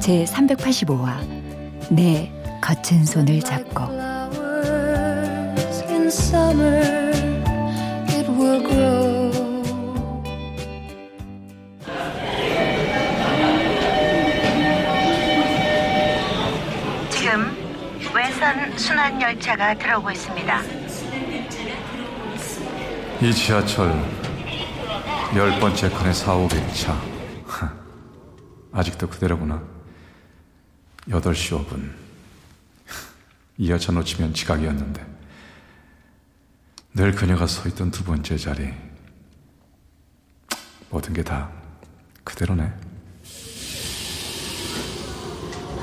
제385화 내 거친 손을 잡고. 지금 외선 순환 열차가 들어오고 있습니다. 이 지하철 10번째 칸의 4,500차. 아직도 그대로구나. 8시 5분. 이 열차 놓치면 지각이었는데. 늘 그녀가 서있던 두 번째 자리. 모든 게 다 그대로네.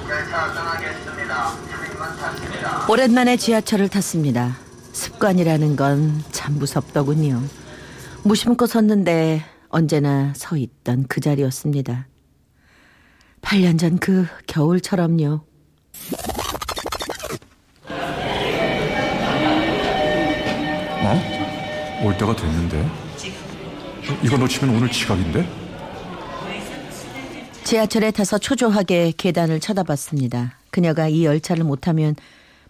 열차 전하겠습니다. 오랜만에 지하철을 탔습니다. 습관이라는 건 참 무섭더군요. 무심코 섰는데 언제나 서있던 그 자리였습니다. 8년 전 그 겨울처럼요. 어? 올 때가 됐는데? 이거 놓치면 오늘 지각인데? 지하철에 타서 초조하게 계단을 쳐다봤습니다. 그녀가 이 열차를 못하면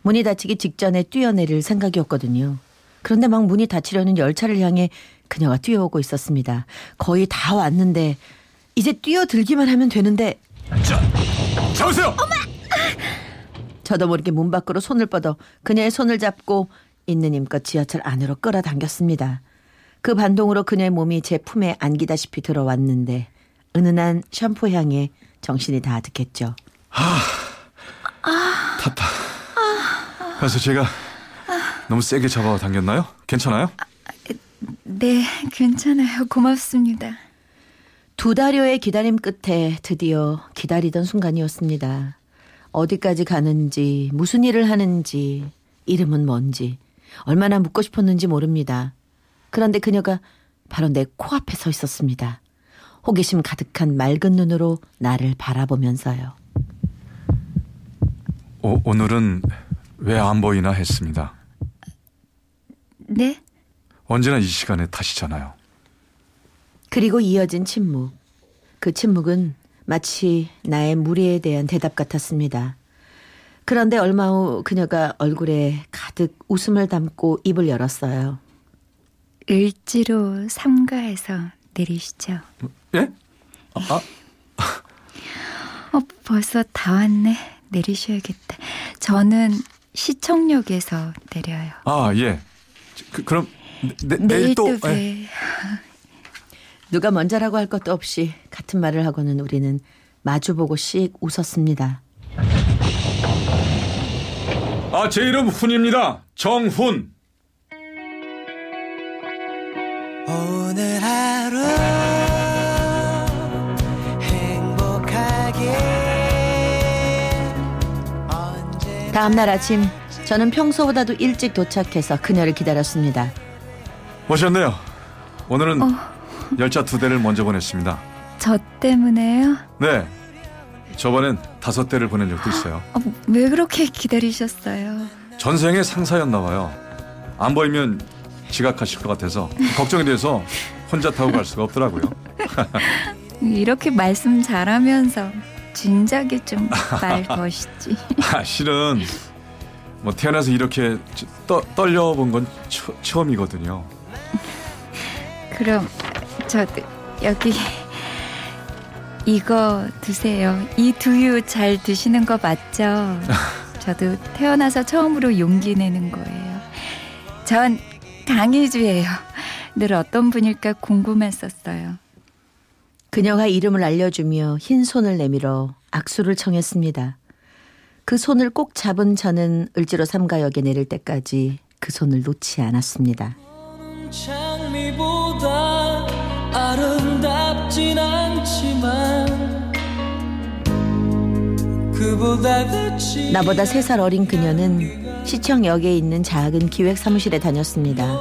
문이 닫히기 직전에 뛰어내릴 생각이었거든요. 그런데 막 문이 닫히려는 열차를 향해 그녀가 뛰어오고 있었습니다. 거의 다 왔는데 이제 뛰어들기만 하면 되는데. 잡으세요! 엄마! 저도 모르게 문 밖으로 손을 뻗어 그녀의 손을 잡고 있는 힘껏 지하철 안으로 끌어당겼습니다. 그 반동으로 그녀의 몸이 제 품에 안기다시피 들어왔는데 은은한 샴푸 향에 정신이 다 아득했죠. 탔다. 그래서 제가 너무 세게 잡아당겼나요? 괜찮아요? 네, 괜찮아요. 고맙습니다. 두 달여의 기다림 끝에 드디어 기다리던 순간이었습니다. 어디까지 가는지, 무슨 일을 하는지, 이름은 뭔지, 얼마나 묻고 싶었는지 모릅니다. 그런데 그녀가 바로 내 코앞에 서 있었습니다. 호기심 가득한 맑은 눈으로 나를 바라보면서요. 오늘은 왜 안 보이나 했습니다. 네? 언제나 이 시간에 타시잖아요. 그리고 이어진 침묵. 그 침묵은 마치 나의 무례에 대한 대답 같았습니다. 그런데 얼마 후 그녀가 얼굴에 가득 웃음을 담고 입을 열었어요. 을지로 3가에서 내리시죠. 예? 벌써 다 왔네. 내리셔야겠다. 저는 시청역에서 내려요. 아, 예. 그럼 내일 또 에. 누가 먼저라고 할 것도 없이 같은 말을 하고는 우리는 마주보고 씩 웃었습니다. 제 이름 훈입니다. 정훈. 오늘 하루 행복하게. 다음 날 아침 저는 평소보다도 일찍 도착해서 그녀를 기다렸습니다. 오셨네요. 오늘은 열차 2대를 먼저 보냈습니다. 저 때문에요? 네. 저번엔 5대를 보낸 적도 있어요. 왜 그렇게 기다리셨어요? 전생에 상사였나 봐요. 안 보이면 지각하실 것 같아서 걱정이 돼서 혼자 타고 갈 수가 없더라고요. 이렇게 말씀 잘하면서 진작에 좀 말 거시지. 실은 태어나서 이렇게 떨려본 건 처음이거든요. 그럼 저 여기 이거 드세요. 이 두유 잘 드시는 거 맞죠? 저도 태어나서 처음으로 용기 내는 거예요. 전 강희주예요. 늘 어떤 분일까 궁금했었어요. 그녀가 이름을 알려주며 흰 손을 내밀어 악수를 청했습니다. 그 손을 꼭 잡은 저는 을지로 3가역에 내릴 때까지 그 손을 놓지 않았습니다. 장미보다 아름답진 않지만 나보다 3살 어린 그녀는 시청역에 있는 작은 기획사무실에 다녔습니다.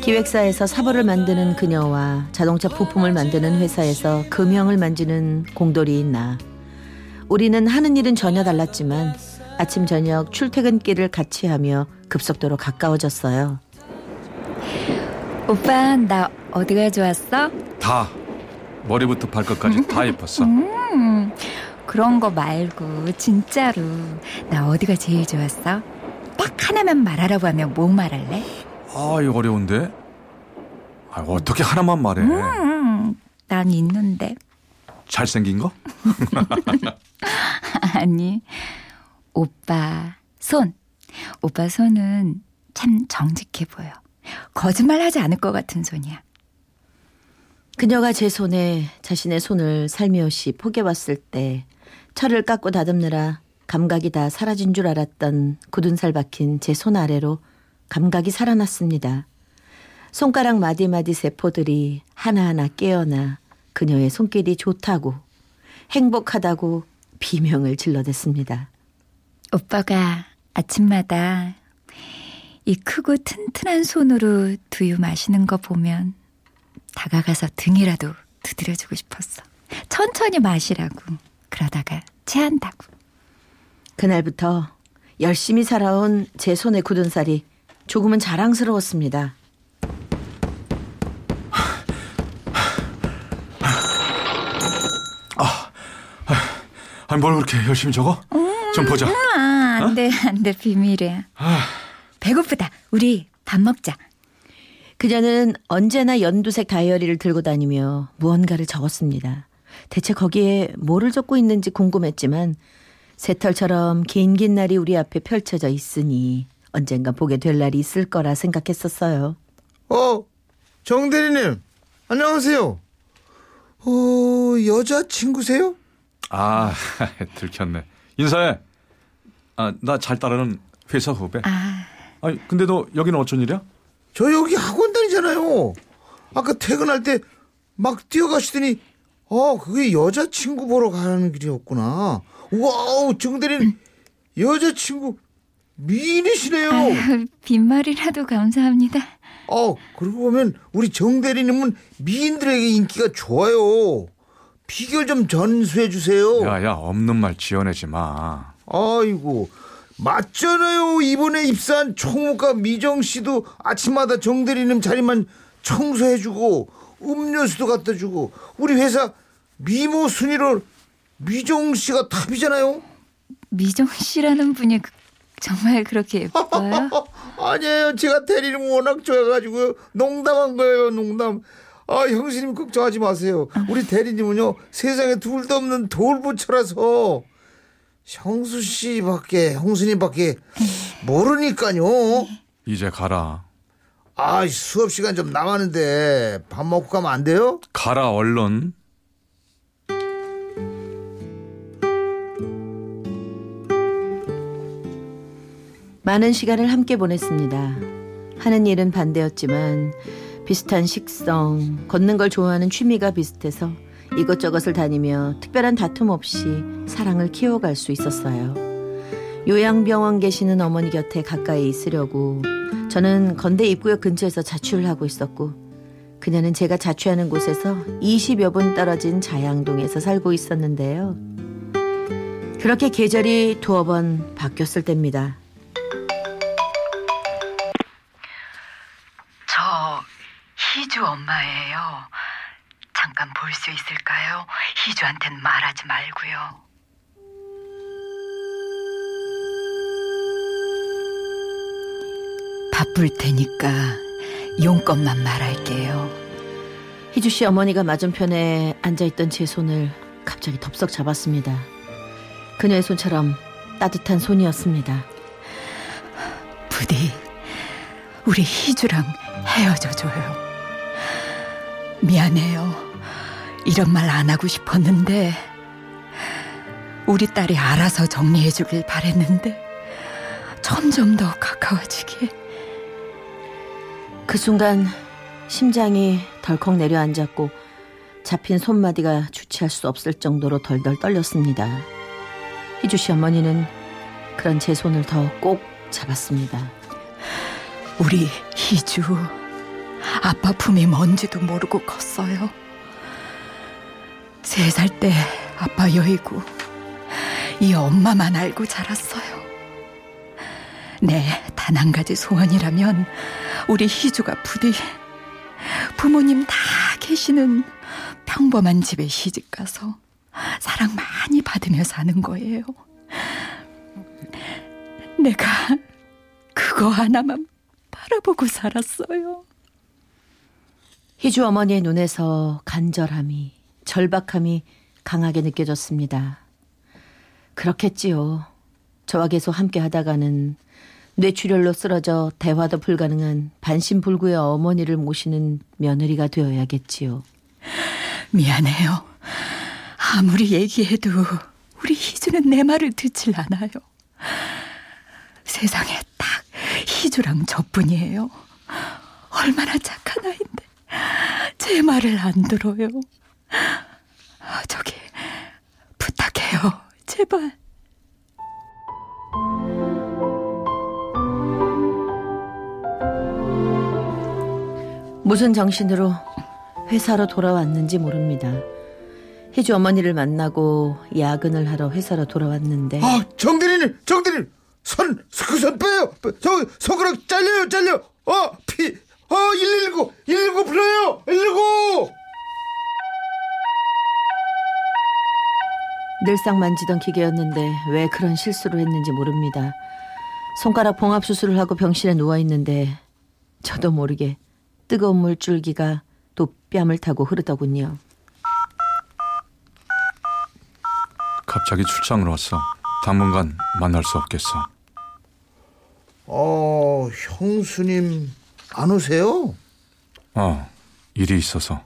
기획사에서 사보를 만드는 그녀와 자동차 부품을 만드는 회사에서 금형을 만지는 공돌이인 나. 우리는 하는 일은 전혀 달랐지만 아침 저녁 출퇴근길을 같이 하며 급속도로 가까워졌어요. 오빠, 나 어디가 좋았어? 다. 머리부터 발끝까지 다 예뻤어. 그런 거 말고 진짜로 나 어디가 제일 좋았어? 딱 하나만 말하라고 하면 뭐 말할래? 아, 이거 어려운데? 아, 어떻게 하나만 말해? 난 있는데. 잘생긴 거? 아니, 오빠 손은 참 정직해 보여. 거짓말하지 않을 것 같은 손이야. 그녀가 제 손에 자신의 손을 살며시 포개봤을 때 철을 깎고 다듬느라 감각이 다 사라진 줄 알았던 굳은 살 박힌 제 손 아래로 감각이 살아났습니다. 손가락 마디마디 세포들이 하나하나 깨어나 그녀의 손길이 좋다고, 행복하다고 비명을 질러댔습니다. 오빠가 아침마다 이 크고 튼튼한 손으로 두유 마시는 거 보면 다가가서 등이라도 두드려주고 싶었어. 천천히 마시라고, 그러다가 체한다고. 그날부터 열심히 살아온 제 손의 굳은 살이 조금은 자랑스러웠습니다. 아니, 뭘 그렇게 열심히 적어? 좀 보자. 안 돼, 비밀이야. 배고프다. 우리 밥 먹자. 그녀는 언제나 연두색 다이어리를 들고 다니며 무언가를 적었습니다. 대체 거기에 뭐를 적고 있는지 궁금했지만 새털처럼 긴 날이 우리 앞에 펼쳐져 있으니 언젠가 보게 될 날이 있을 거라 생각했었어요. 정대리님, 안녕하세요. 여자친구세요? 아, 들켰네. 인사해. 아, 나 잘 따르는 회사 후배. 아니, 근데 너 여기는 어쩐 일이야? 저 여기 학원 다니잖아요. 아까 퇴근할 때 막 뛰어가시더니 그게 여자친구 보러 가는 길이었구나. 와우, 정대리님 여자친구 미인이시네요. 아유, 빈말이라도 감사합니다. 그러고 보면 우리 정대리님은 미인들에게 인기가 좋아요. 비결 좀 전수해 주세요. 야야, 없는 말 지어내지 마. 아이고, 맞잖아요. 이번에 입사한 총무과 미정씨도 아침마다 정대리님 자리만 청소해주고 음료수도 갖다주고, 우리 회사 미모 순위로 미정씨가 탑이잖아요. 미정씨라는 분이 정말 그렇게 예뻐요? 아니에요, 제가 대리를 워낙 좋아해가지고요. 농담한 거예요, 농담. 형수님 걱정하지 마세요. 우리 대리님은요, 세상에 둘도 없는 돌부처라서 형수님밖에 모르니까요. 이제 가라. 수업 시간 좀 남았는데 밥 먹고 가면 안 돼요? 가라, 얼른. 많은 시간을 함께 보냈습니다. 하는 일은 반대였지만 비슷한 식성, 걷는 걸 좋아하는 취미가 비슷해서 이것저것을 다니며 특별한 다툼 없이 사랑을 키워갈 수 있었어요. 요양병원 계시는 어머니 곁에 가까이 있으려고 저는 건대 입구역 근처에서 자취를 하고 있었고, 그녀는 제가 자취하는 곳에서 20여 분 떨어진 자양동에서 살고 있었는데요. 그렇게 계절이 두어 번 바뀌었을 때입니다. 저 희주 엄마예요. 잠깐 볼 수 있을까요? 희주한텐 말하지 말고요. 바쁠 테니까 용건만 말할게요. 희주씨 어머니가 맞은편에 앉아있던 제 손을 갑자기 덥석 잡았습니다. 그녀의 손처럼 따뜻한 손이었습니다. 부디 우리 희주랑 헤어져줘요. 미안해요. 이런 말 안 하고 싶었는데, 우리 딸이 알아서 정리해주길 바랬는데 점점 더 가까워지게. 그 순간 심장이 덜컥 내려앉았고 잡힌 손마디가 주체할 수 없을 정도로 덜덜 떨렸습니다. 희주씨 어머니는 그런 제 손을 더 꼭 잡았습니다. 우리 희주 아빠 품이 뭔지도 모르고 컸어요. 3살 때 아빠 여의고 이 엄마만 알고 자랐어요. 네, 단 한 가지 소원이라면 우리 희주가 부디 부모님 다 계시는 평범한 집에 시집가서 사랑 많이 받으며 사는 거예요. 내가 그거 하나만 바라보고 살았어요. 희주 어머니의 눈에서 간절함이, 절박함이 강하게 느껴졌습니다. 그렇겠지요. 저와 계속 함께 하다가는 뇌출혈로 쓰러져 대화도 불가능한 반신불구의 어머니를 모시는 며느리가 되어야겠지요. 미안해요. 아무리 얘기해도 우리 희주는 내 말을 듣질 않아요. 세상에 딱 희주랑 저뿐이에요. 얼마나 착한 아이인데 제 말을 안 들어요. 저기 부탁해요. 제발. 무슨 정신으로 회사로 돌아왔는지 모릅니다. 희주 어머니를 만나고 야근을 하러 회사로 돌아왔는데. 아, 정대리님, 정대리님, 그 손 빼요. 저 손가락 잘려요. 피 119 불러요. 119. 늘상 만지던 기계였는데 왜 그런 실수를 했는지 모릅니다. 손가락 봉합 수술을 하고 병실에 누워 있는데 저도 모르게 뜨거운 물줄기가 또 뺨을 타고 흐르더군요. 갑자기 출장으로 왔어. 당분간 만날 수 없겠어. 형수님 안 오세요? 일이 있어서.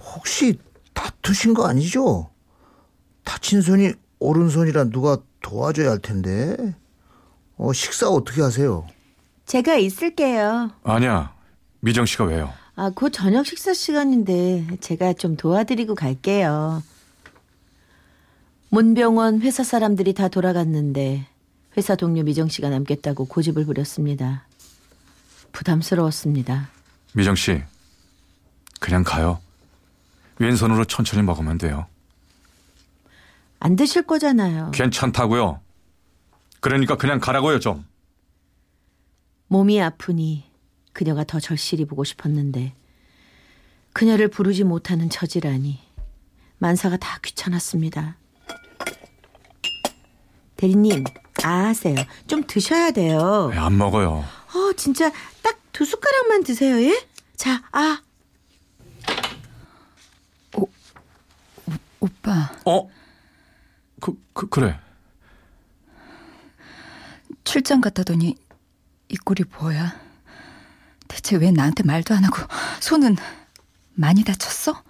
혹시 다투신 거 아니죠? 다친 손이 오른손이라 누가 도와줘야 할 텐데. 식사 어떻게 하세요? 제가 있을게요. 아니야. 미정 씨가 왜요? 곧 저녁 식사 시간인데 제가 좀 도와드리고 갈게요. 문병원 회사 사람들이 다 돌아갔는데 회사 동료 미정 씨가 남겠다고 고집을 부렸습니다. 부담스러웠습니다. 미정 씨, 그냥 가요. 왼손으로 천천히 먹으면 돼요. 안 드실 거잖아요. 괜찮다고요. 그러니까 그냥 가라고요, 좀. 몸이 아프니 그녀가 더 절실히 보고 싶었는데 그녀를 부르지 못하는 처지라니 만사가 다 귀찮았습니다. 대리님, 아세요. 좀 드셔야 돼요. 안 먹어요. 진짜 딱 2숟가락만 드세요. 예? 자, 오빠. 그래. 출장 갔다더니 이 꼴이 뭐야? 대체 왜 나한테 말도 안 하고. 손은 많이 다쳤어?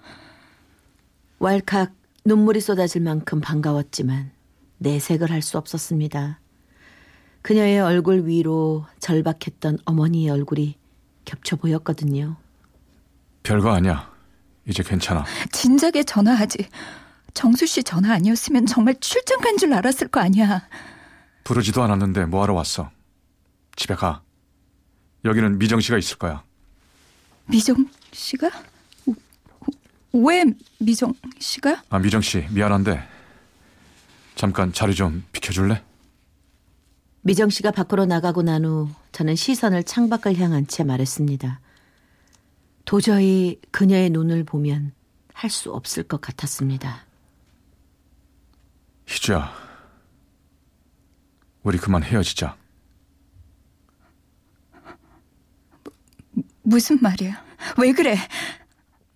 왈칵 눈물이 쏟아질 만큼 반가웠지만 내색을 할 수 없었습니다. 그녀의 얼굴 위로 절박했던 어머니의 얼굴이 겹쳐 보였거든요. 별거 아니야. 이제 괜찮아. 진작에 전화하지. 정수 씨 전화 아니었으면 정말 출장 간 줄 알았을 거 아니야. 부르지도 않았는데 뭐하러 왔어. 집에 가. 여기는 미정 씨가 있을 거야. 미정 씨가? 왜 미정 씨가? 미정 씨 미안한데 잠깐 자리 좀 비켜줄래? 미정 씨가 밖으로 나가고 난 후 저는 시선을 창밖을 향한 채 말했습니다. 도저히 그녀의 눈을 보면 할 수 없을 것 같았습니다. 희주야, 우리 그만 헤어지자. 무슨 말이야? 왜 그래?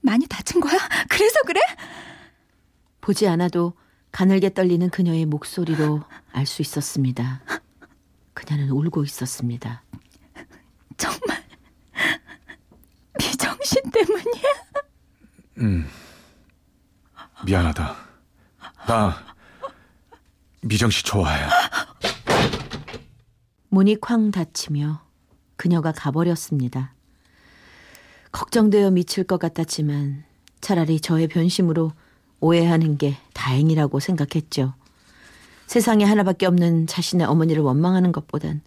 많이 다친 거야? 그래서 그래? 보지 않아도 가늘게 떨리는 그녀의 목소리로 알 수 있었습니다. 그녀는 울고 있었습니다. 정말 미정 씨 때문이야? 미안하다. 나 미정 씨 좋아해. 문이 쾅 닫히며 그녀가 가버렸습니다. 걱정되어 미칠 것 같았지만 차라리 저의 변심으로 오해하는 게 다행이라고 생각했죠. 세상에 하나밖에 없는 자신의 어머니를 원망하는 것보단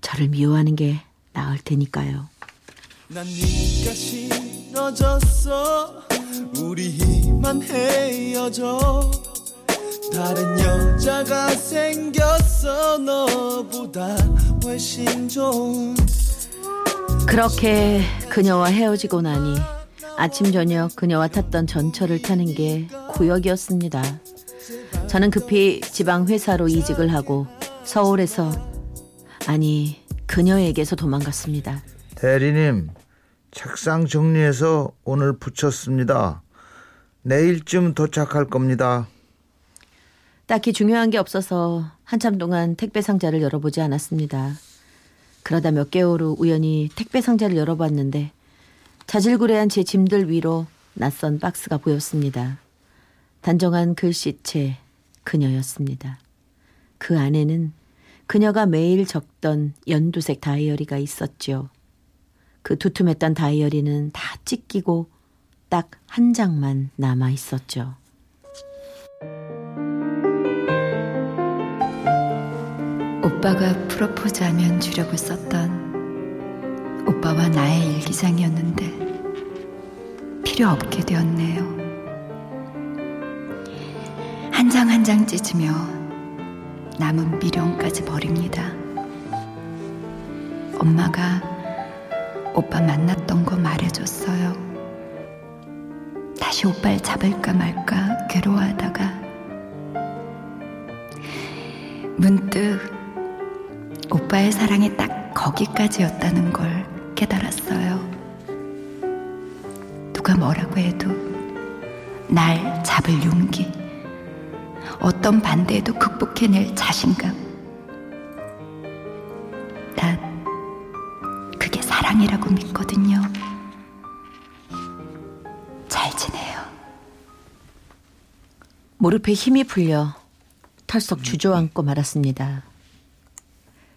저를 미워하는 게 나을 테니까요. 난 니가 싫어졌어. 우리 이만 헤어져. 다른 여자가 생겼어. 너보다 훨씬 좋은. 그렇게 그녀와 헤어지고 나니 아침 저녁 그녀와 탔던 전철을 타는 게 고역이었습니다. 저는 급히 지방 회사로 이직을 하고 서울에서, 아니 그녀에게서 도망갔습니다. 대리님, 책상 정리해서 오늘 붙였습니다. 내일쯤 도착할 겁니다. 딱히 중요한 게 없어서 한참 동안 택배 상자를 열어보지 않았습니다. 그러다 몇 개월 후 우연히 택배 상자를 열어봤는데 자질구레한 제 짐들 위로 낯선 박스가 보였습니다. 단정한 글씨체 그녀였습니다. 그 안에는 그녀가 매일 적던 연두색 다이어리가 있었죠. 그 두툼했던 다이어리는 다 찢기고 딱 한 장만 남아 있었죠. 오빠가 프로포즈 하면 주려고 썼던 오빠와 나의 일기장이었는데 필요 없게 되었네요. 한 장 한 장 찢으며 남은 미련까지 버립니다. 엄마가 오빠 만났던 거 말해줬어요. 다시 오빠를 잡을까 말까 괴로워하다가 문득 오빠의 사랑이 딱 거기까지였다는 걸 깨달았어요. 누가 뭐라고 해도 날 잡을 용기, 어떤 반대에도 극복해낼 자신감. 난 그게 사랑이라고 믿거든요. 잘 지내요. 무릎에 힘이 풀려 털썩 주저앉고 말았습니다.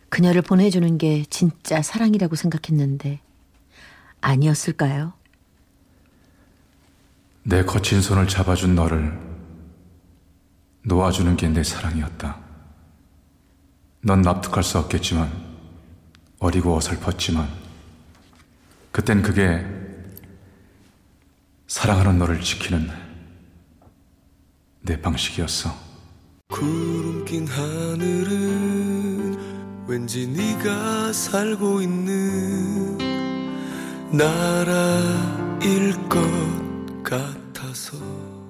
그녀를 보내주는 게 진짜 사랑이라고 생각했는데 아니었을까요? 내 거친 손을 잡아준 너를 놓아주는 게 내 사랑이었다. 넌 납득할 수 없겠지만, 어리고 어설펐지만 그땐 그게 사랑하는 너를 지키는 내 방식이었어. 구름 낀 하늘은 왠지 네가 살고 있는 나라일 것 같아서.